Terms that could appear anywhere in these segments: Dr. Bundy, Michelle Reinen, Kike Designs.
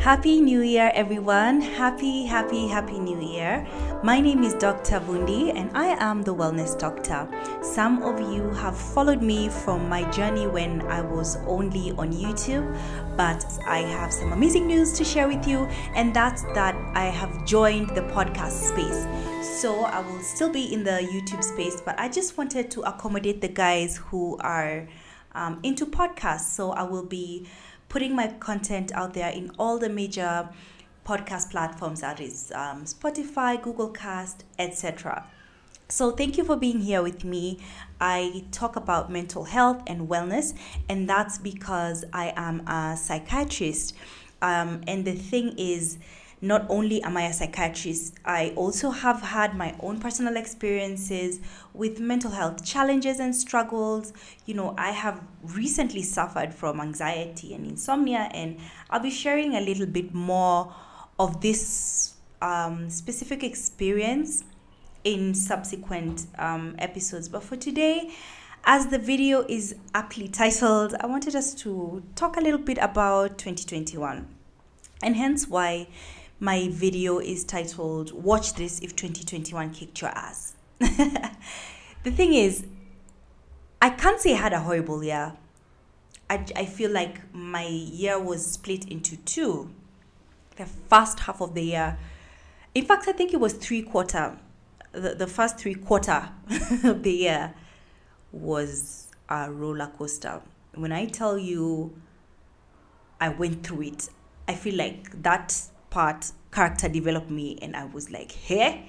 Happy New Year, everyone. Happy New Year. My name is Dr. Bundy and I am the wellness doctor. Some of you have followed me from my journey when I was only on YouTube, but I have some amazing news to share with you, and that's that I have joined the podcast space. So I will still be in the YouTube space, but I just wanted to accommodate the guys who are into podcasts. So I will be putting my content out there in all the major podcast platforms, that is Spotify, Google Cast, etc. So thank you for being here with me. I talk about mental health and wellness, and that's because I am a psychiatrist. And the thing is, not only am I a psychiatrist, I also have had my own personal experiences with mental health challenges and struggles. You know, I have recently suffered from anxiety and insomnia, and I'll be sharing a little bit more of this specific experience in subsequent episodes. But for today, as the video is aptly titled, I wanted us to talk a little bit about 2021, and hence why my video is titled, "Watch This If 2021 Kicked Your Ass." The thing is, I can't say I had a horrible year. I feel like my year was split into two. The first half of the year, in fact, I think it was the first three-quarter of the year was a roller coaster. When I tell you I went through it, I feel like that part character developed me, and I was like, hey,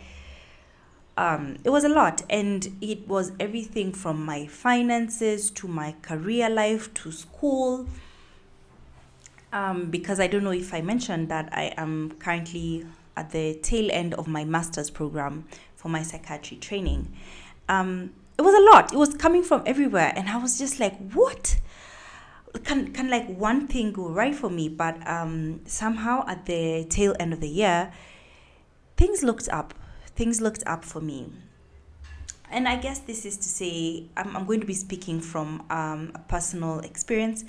it was a lot, and it was everything from my finances to my career life to school, because I don't know if I mentioned that I am currently at the tail end of my master's program for my psychiatry training. It was a lot. It was coming from everywhere, and I was just like, what? Can like one thing go right for me? But somehow at the tail end of the year, things looked up for me. And I guess this is to say, I'm going to be speaking from a personal experience,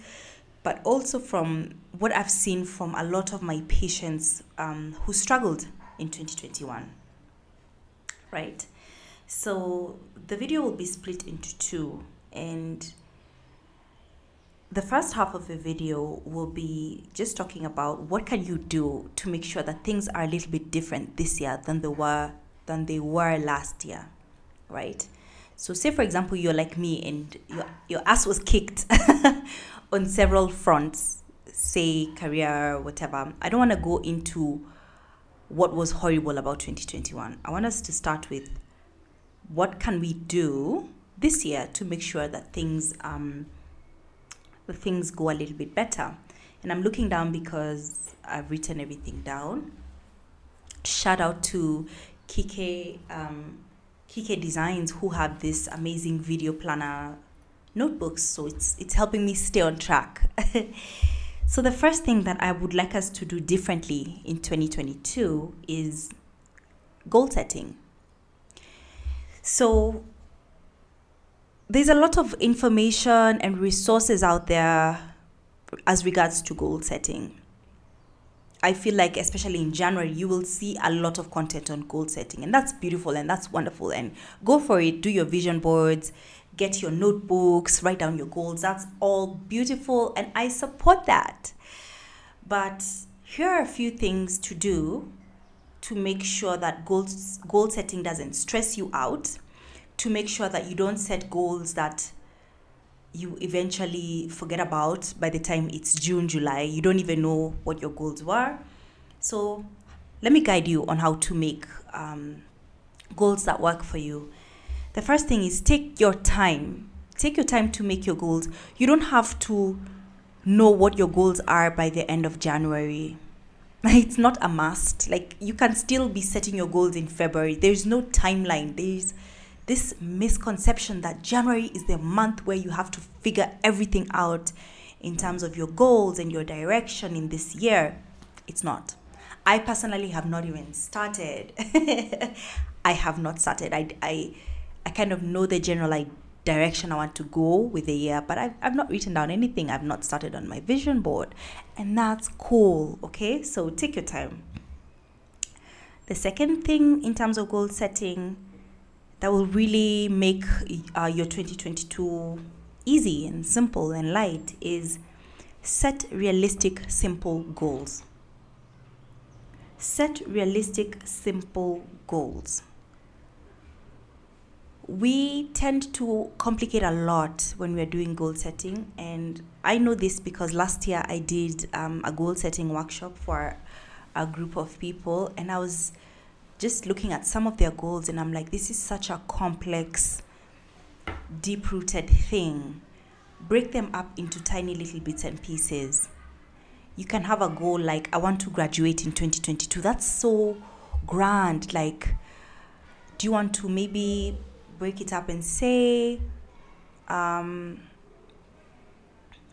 but also from what I've seen from a lot of my patients who struggled in 2021, right? So the video will be split into two, and the first half of the video will be just talking about what can you do to make sure that things are a little bit different this year than they were last year, right? So say, for example, you're like me and your ass was kicked on several fronts, say career, whatever. I don't want to go into what was horrible about 2021. I want us to start with what can we do this year to make sure that things go a little bit better. And I'm looking down because I've written everything down. Shout out to Kike Designs, who have this amazing video planner notebooks, so it's helping me stay on track. So the first thing that I would like us to do differently in 2022 is goal setting. So there's a lot of information and resources out there as regards to goal setting. I feel like especially in January, you will see a lot of content on goal setting, and that's beautiful and that's wonderful, and go for it. Do your vision boards, get your notebooks, write down your goals. That's all beautiful and I support that. But here are a few things to do to make sure that goal setting doesn't stress you out, to make sure that you don't set goals that you eventually forget about by the time it's June, July. You don't even know what your goals were. So let me guide you on how to make goals that work for you. The first thing is take your time. Take your time to make your goals. You don't have to know what your goals are by the end of January. It's not a must. Like, you can still be setting your goals in February. There's no timeline. There's this misconception that January is the month where you have to figure everything out in terms of your goals and your direction in this year. It's not. I personally have not even started. I have not started. I kind of know the general direction I want to go with the year, but I've not written down anything. I've not started on my vision board, and that's cool. Okay, so take your time. The second thing in terms of goal setting that will really make your 2022 easy and simple and light is set realistic, simple goals. Set realistic, simple goals. We tend to complicate a lot when we're doing goal setting, and I know this because last year I did a goal setting workshop for a group of people, and I was just looking at some of their goals and I'm like, this is such a complex, deep-rooted thing. Break them up into tiny little bits and pieces. You can have a goal like, I want to graduate in 2022. That's so grand. Like, do you want to maybe break it up and say, I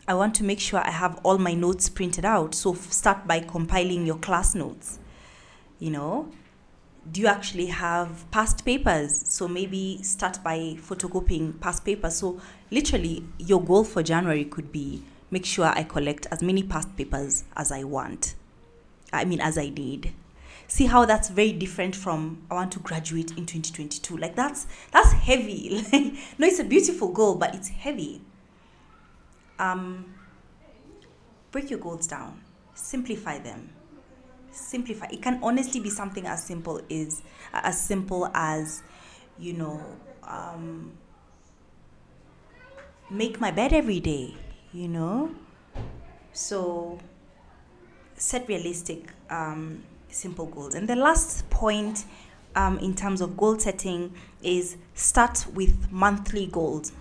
want to make sure I have all my notes printed out. So start by compiling your class notes. You know, do you actually have past papers? So maybe start by photocopying past papers. So literally your goal for January could be, make sure I collect as many past papers as I want. I mean, as I need. See how that's very different from, I want to graduate in 2022. Like that's heavy. Like, no, it's a beautiful goal, but it's heavy. Break your goals down. Simplify them. Simplify. It can honestly be something as simple as you know, make my bed every day. You know, so set realistic, simple goals. And the last point in terms of goal setting is start with monthly goals.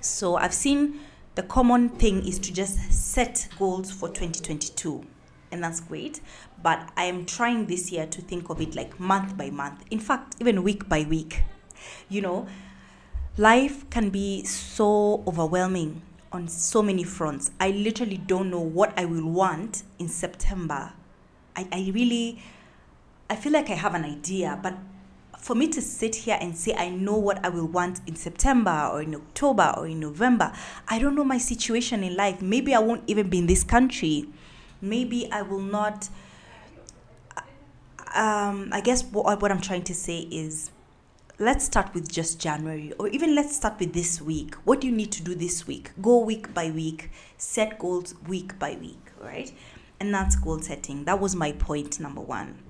So I've seen the common thing is to just set goals for 2022, and that's great, but I am trying this year to think of it like month by month, in fact even week by week. You know, life can be so overwhelming on so many fronts. I literally don't know what I will want in September. I feel like I have an idea, but for me to sit here and say I know what I will want in September or in October or in November, I don't know my situation in life. Maybe I won't even be in this country. Maybe I will not. I guess what I'm trying to say is, let's start with just January, or even let's start with this week. What do you need to do this week? Go week by week, set goals week by week, right? And that's goal setting. That was my point number one.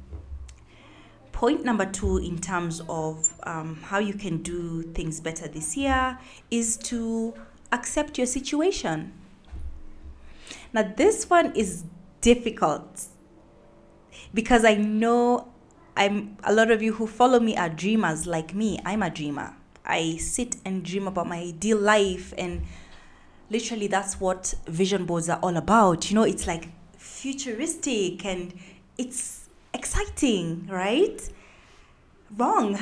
Point number two in terms of how you can do things better this year is to accept your situation. Now, this one is difficult because I know a lot of you who follow me are dreamers like me. I'm a dreamer. I sit and dream about my ideal life, and literally that's what vision boards are all about. You know, it's like futuristic and it's exciting, right? Wrong.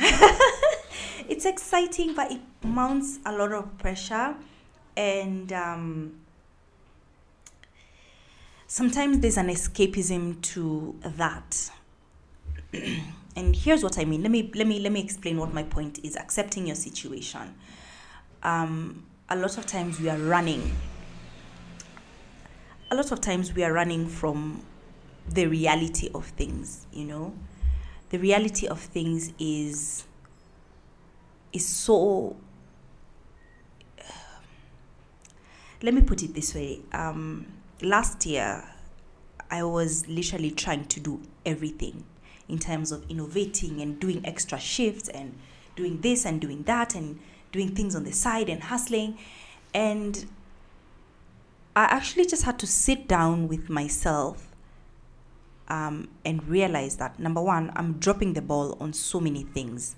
It's exciting, but it mounts a lot of pressure, and sometimes there's an escapism to that. And here's what I mean. Let me explain what my point is. Accepting your situation. A lot of times we are running. A lot of times we are running from the reality of things. You know, the reality of things is so. Let me put it this way. Last year, I was literally trying to do everything in terms of innovating and doing extra shifts and doing this and doing that and doing things on the side and hustling. And I actually just had to sit down with myself and realize that, number one, I'm dropping the ball on so many things.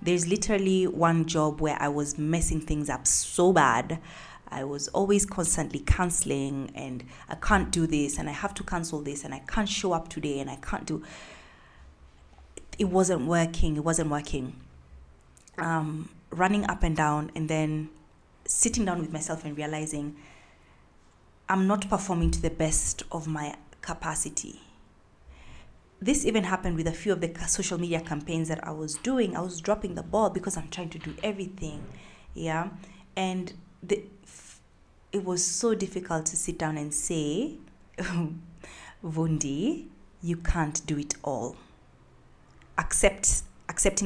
There's literally one job where I was messing things up so bad. I was always constantly canceling, and I can't do this, and I have to cancel this, and I can't show up today, and I can't do... It wasn't working. Running up and down, and then sitting down with myself and realizing I'm not performing to the best of my capacity. This even happened with a few of the social media campaigns that I was doing. I was dropping the ball because I'm trying to do everything. yeah. And it was so difficult to sit down and say, Bundy, you can't do it all. Accepting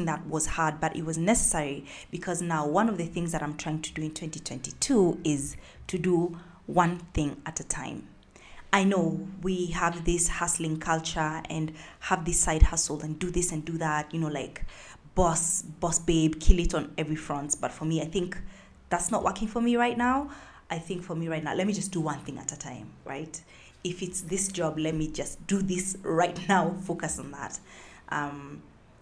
that was hard, but it was necessary, because now one of the things that I'm trying to do in 2022 is to do one thing at a time. I know we have this hustling culture and have this side hustle and do this and do that, you know, like boss babe, kill it on every front. But for me, I think that's not working for me right now. I think for me right now, let me just do one thing at a time, right? If it's this job, let me just do this right now, focus on that.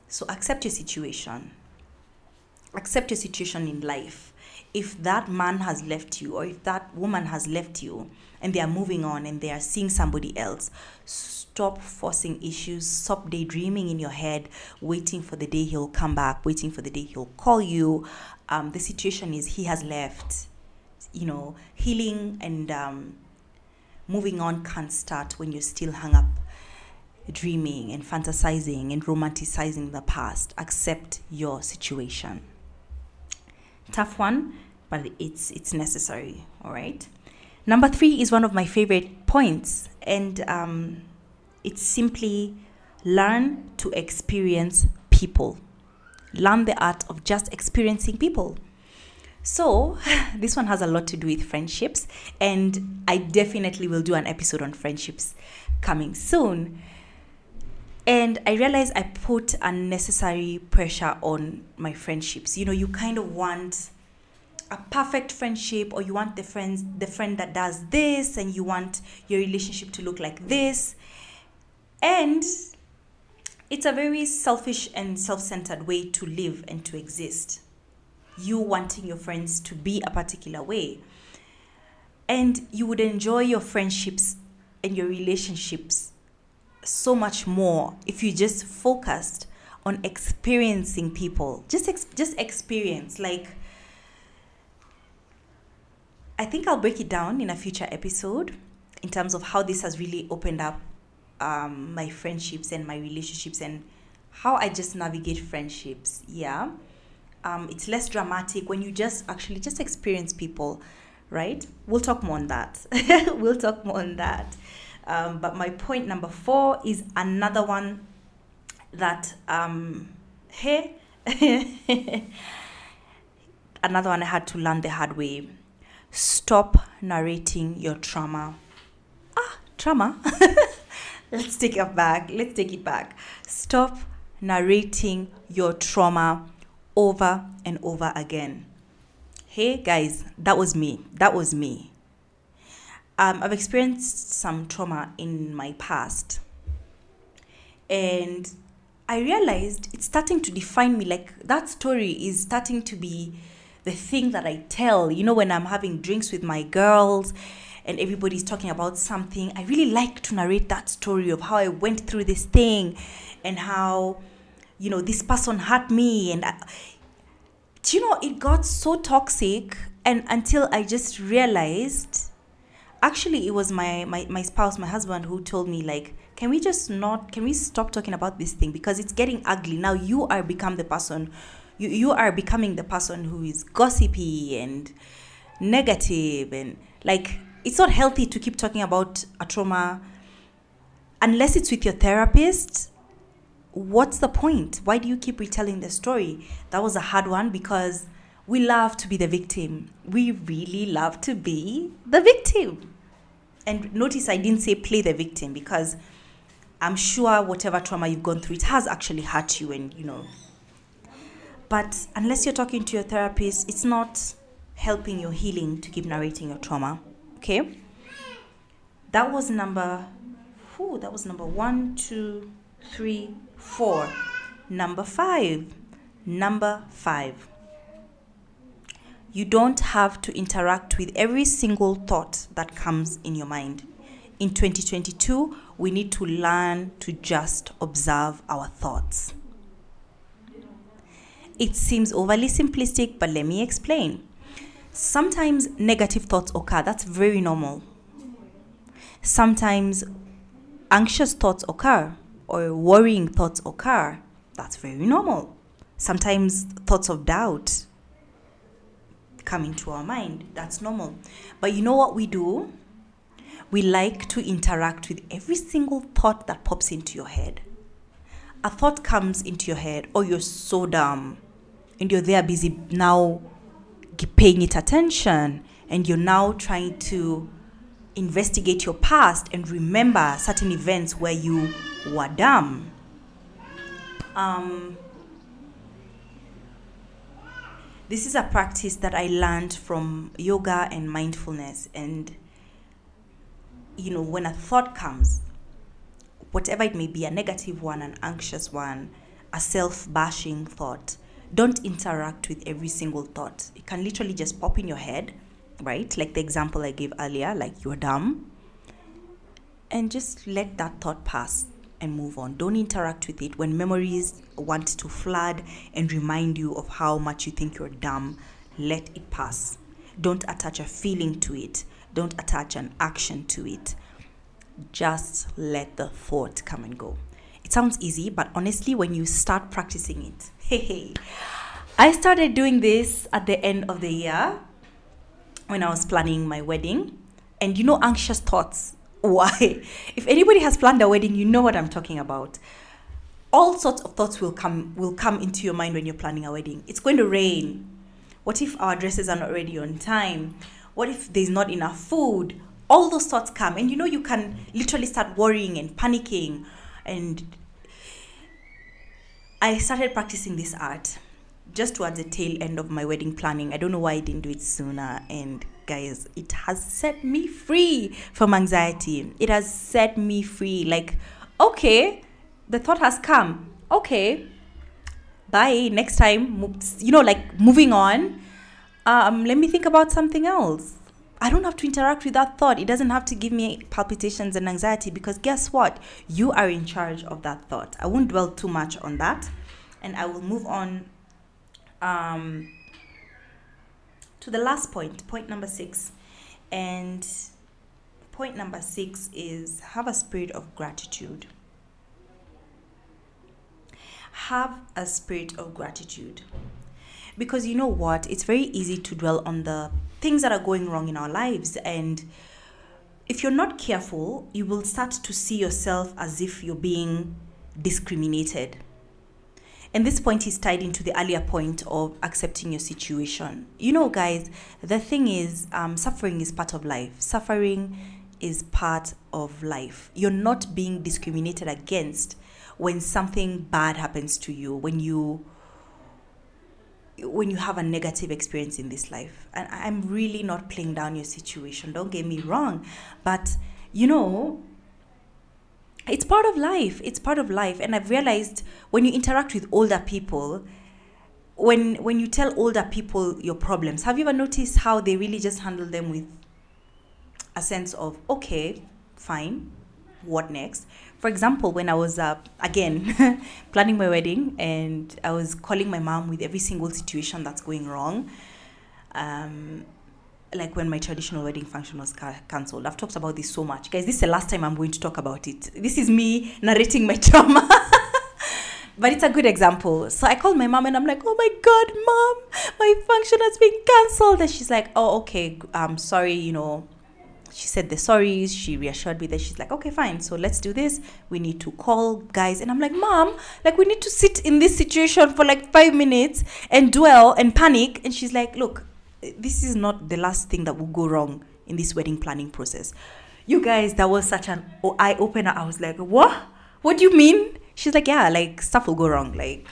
So accept your situation. Accept your situation in life. If that man has left you, or if that woman has left you, and they are moving on and they are seeing somebody else, stop forcing issues, stop daydreaming in your head, waiting for the day he'll come back, waiting for the day he'll call you. The situation is he has left. You know, healing and moving on can't start when you're still hung up, dreaming and fantasizing and romanticizing the past. Accept your situation. Tough one, but it's necessary. All right. Number 3 is one of my favorite points, and it's simply learn to experience people. Learn the art of just experiencing people. So this one has a lot to do with friendships, and I definitely will do an episode on friendships coming soon. And I realized I put unnecessary pressure on my friendships. You know, you kind of want a perfect friendship, or you want the friend that does this, and you want your relationship to look like this. And it's a very selfish and self-centered way to live and to exist. You wanting your friends to be a particular way. And you would enjoy your friendships and your relationships so much more if you just focused on experiencing people. Just experience. Like, I think I'll break it down in a future episode in terms of how this has really opened up my friendships and my relationships, and how I just navigate friendships. Yeah. It's less dramatic when you just experience people, right? We'll talk more on that. But my point number 4 is another one that, another one I had to learn the hard way. Stop narrating your trauma. Trauma. Let's take it back. Stop narrating your trauma over and over again. Hey guys, that was me. I've experienced some trauma in my past, and I realized it's starting to define me. Like, that story is starting to be the thing that I tell, you know, when I'm having drinks with my girls and everybody's talking about something. I really like to narrate that story of how I went through this thing, and how, you know, this person hurt me, and do you know, it got so toxic, and until I just realized, actually, it was my spouse, my husband, who told me, like, can we stop talking about this thing, because it's getting ugly. Now you are becoming the person who is gossipy and negative, and like, it's not healthy to keep talking about a trauma unless it's with your therapist. What's the point? Why do you keep retelling the story? That was a hard one, because we love to be the victim. We really love to be the victim. And notice I didn't say play the victim, because I'm sure whatever trauma you've gone through, it has actually hurt you, and you know. But unless you're talking to your therapist, it's not helping your healing to keep narrating your trauma. Okay? That was number 1, 2, 3, 4. Number 5. You don't have to interact with every single thought that comes in your mind. In 2022, we need to learn to just observe our thoughts. It seems overly simplistic, but let me explain. Sometimes negative thoughts occur. That's very normal. Sometimes anxious thoughts occur, or worrying thoughts occur. That's very normal. Sometimes thoughts of doubt, come into our mind. That's normal. But you know what we do? We like to interact with every single thought that pops into your head. A thought comes into your head, oh, you're so dumb, and you're there busy now paying it attention, and you're now trying to investigate your past and remember certain events where you were dumb. This is a practice that I learned from yoga and mindfulness. And, you know, when a thought comes, whatever it may be, a negative one, an anxious one, a self-bashing thought, don't interact with every single thought. It can literally just pop in your head, right? Like the example I gave earlier, like you're dumb. And just let that thought pass and move on. Don't interact with it. When memories want to flood and remind you of how much you think you're dumb, let it pass. Don't attach a feeling to it. Don't attach an action to it. Just let the thought come and go. It sounds easy, but honestly, when you start practicing it, hey, I started doing this at the end of the year when I was planning my wedding. And you know, anxious thoughts. Why? If anybody has planned a wedding, you know what I'm talking about. All sorts of thoughts will come into your mind when you're planning a wedding. It's going to rain. What if our dresses are not ready on time? What if there's not enough food? All those thoughts come, and you know, you can literally start worrying and panicking. And I started practicing this art just towards the tail end of my wedding planning. I don't know why I didn't do it sooner. And guys, it has set me free from anxiety. It has set me free. Like, okay, the thought has come. Okay, bye. Next time, you know, like moving on. Let me think about something else. I don't have to interact with that thought. It doesn't have to give me palpitations and anxiety, because guess what? You are in charge of that thought. I won't dwell too much on that, and I will move on to the last point, point number 6. And point number 6 is have a spirit of gratitude. Have a spirit of gratitude. Because you know what? It's very easy to dwell on the things that are going wrong in our lives. And if you're not careful, you will start to see yourself as if you're being discriminated. And this point is tied into the earlier point of accepting your situation. You know, guys, the thing is, suffering is part of life. Suffering is part of life. You're not being discriminated against when something bad happens to you, when you have a negative experience in this life. And I'm really not playing down your situation, don't get me wrong, but you know, it's part of life. It's part of life. And I've realized when you interact with older people, when you tell older people your problems, have you ever noticed how they really just handle them with a sense of, okay, fine, what next? For example, when I was again planning my wedding, and I was calling my mom with every single situation that's going wrong, like when my traditional wedding function was cancelled. I've talked about this so much, guys. This is the last time I'm going to talk about it. This is me narrating my trauma. But it's a good example. So I called my mom and I'm like, oh my God, Mom, my function has been cancelled. And she's like, oh, okay, I'm sorry, you know. She said the sorries. She reassured me that she's like, okay, fine. So let's do this. We need to call guys. And I'm like, Mom, like we need to sit in this situation for like 5 minutes and dwell and panic. And she's like, look, this is not the last thing that will go wrong in this wedding planning process. You guys, that was such an eye-opener. I was like, what? What do you mean? She's like, yeah, like stuff will go wrong. Like,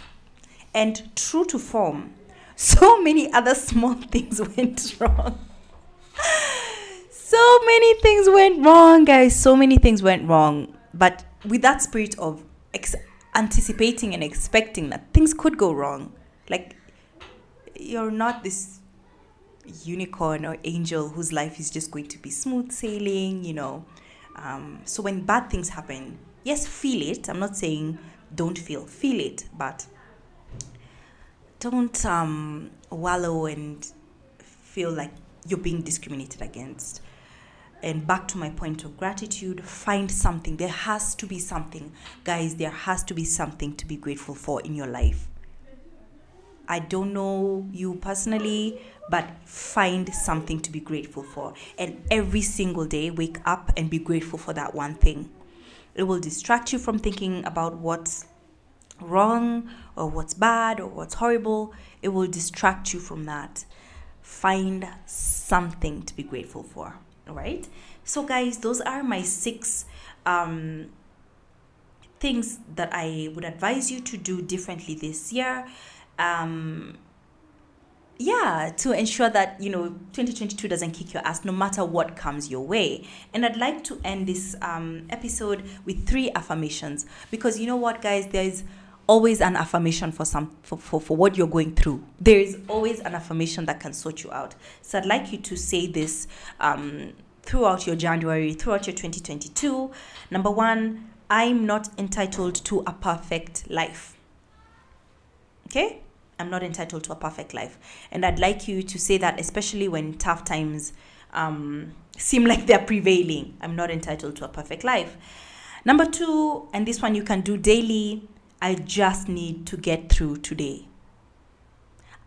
and true to form, so many other small things went wrong. So many things went wrong, guys. So many things went wrong. But with that spirit of anticipating and expecting that things could go wrong. Like, you're not this unicorn or angel whose life is just going to be smooth sailing, you know. So when bad things happen, yes, feel it. I'm not saying don't feel it. But don't wallow and feel like you're being discriminated against. And back to my point of gratitude, find something. There has to be something. Guys, there has to be something to be grateful for in your life. I don't know you personally, but find something to be grateful for. And every single day, wake up and be grateful for that one thing. It will distract you from thinking about what's wrong or what's bad or what's horrible. It will distract you from that. Find something to be grateful for. All right. So guys, those are my 6 things that I would advise you to do differently this year. To ensure that, 2022 doesn't kick your ass no matter what comes your way. And I'd like to end this episode with 3 affirmations, because you know what, guys, there is always an affirmation for what you're going through. There is always an affirmation that can sort you out. So I'd like you to say this throughout your January, throughout your 2022. Number 1, I'm not entitled to a perfect life. Okay? I'm not entitled to a perfect life. And I'd like you to say that, especially when tough times seem like they're prevailing. I'm not entitled to a perfect life. Number 2, and this one you can do daily, I just need to get through today.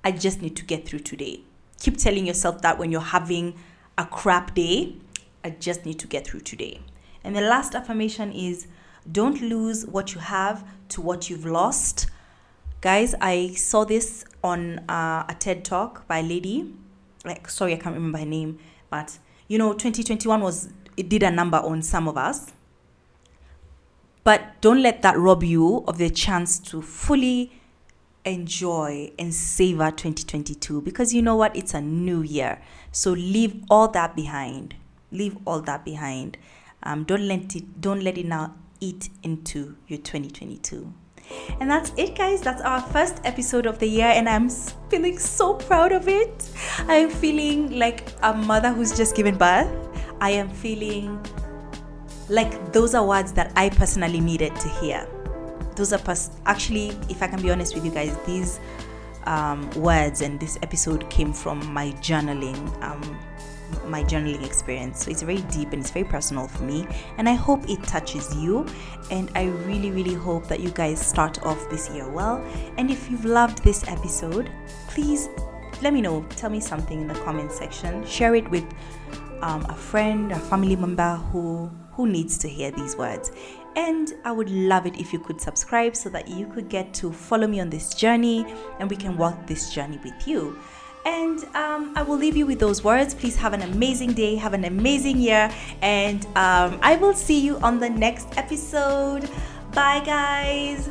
I just need to get through today. Keep telling yourself that when you're having a crap day. I just need to get through today. And the last affirmation is, don't lose what you have to what you've lost. Guys, I saw this on a TED Talk by a lady. Sorry, I can't remember her name. But, 2021 did a number on some of us. But don't let that rob you of the chance to fully enjoy and savor 2022. Because you know what? It's a new year. So leave all that behind. Leave all that behind. Don't let it now eat into your 2022. And that's it, guys. That's our first episode of the year, and I'm feeling so proud of it. I'm feeling like a mother who's just given birth. I am feeling like those are words that I personally needed to hear. Those are actually, if I can be honest with you guys, these words and this episode came from my journaling experience. So it's very deep and it's very personal for me, and I hope it touches you, and I really, really hope that you guys start off this year well. And if you've loved this episode, please let me know. Tell me something in the comment section. Share it with a friend, a family member who needs to hear these words. And I would love it if you could subscribe so that you could get to follow me on this journey, and we can walk this journey with you. And I will leave you with those words. Please have an amazing day. Have an amazing year. And I will see you on the next episode. Bye, guys.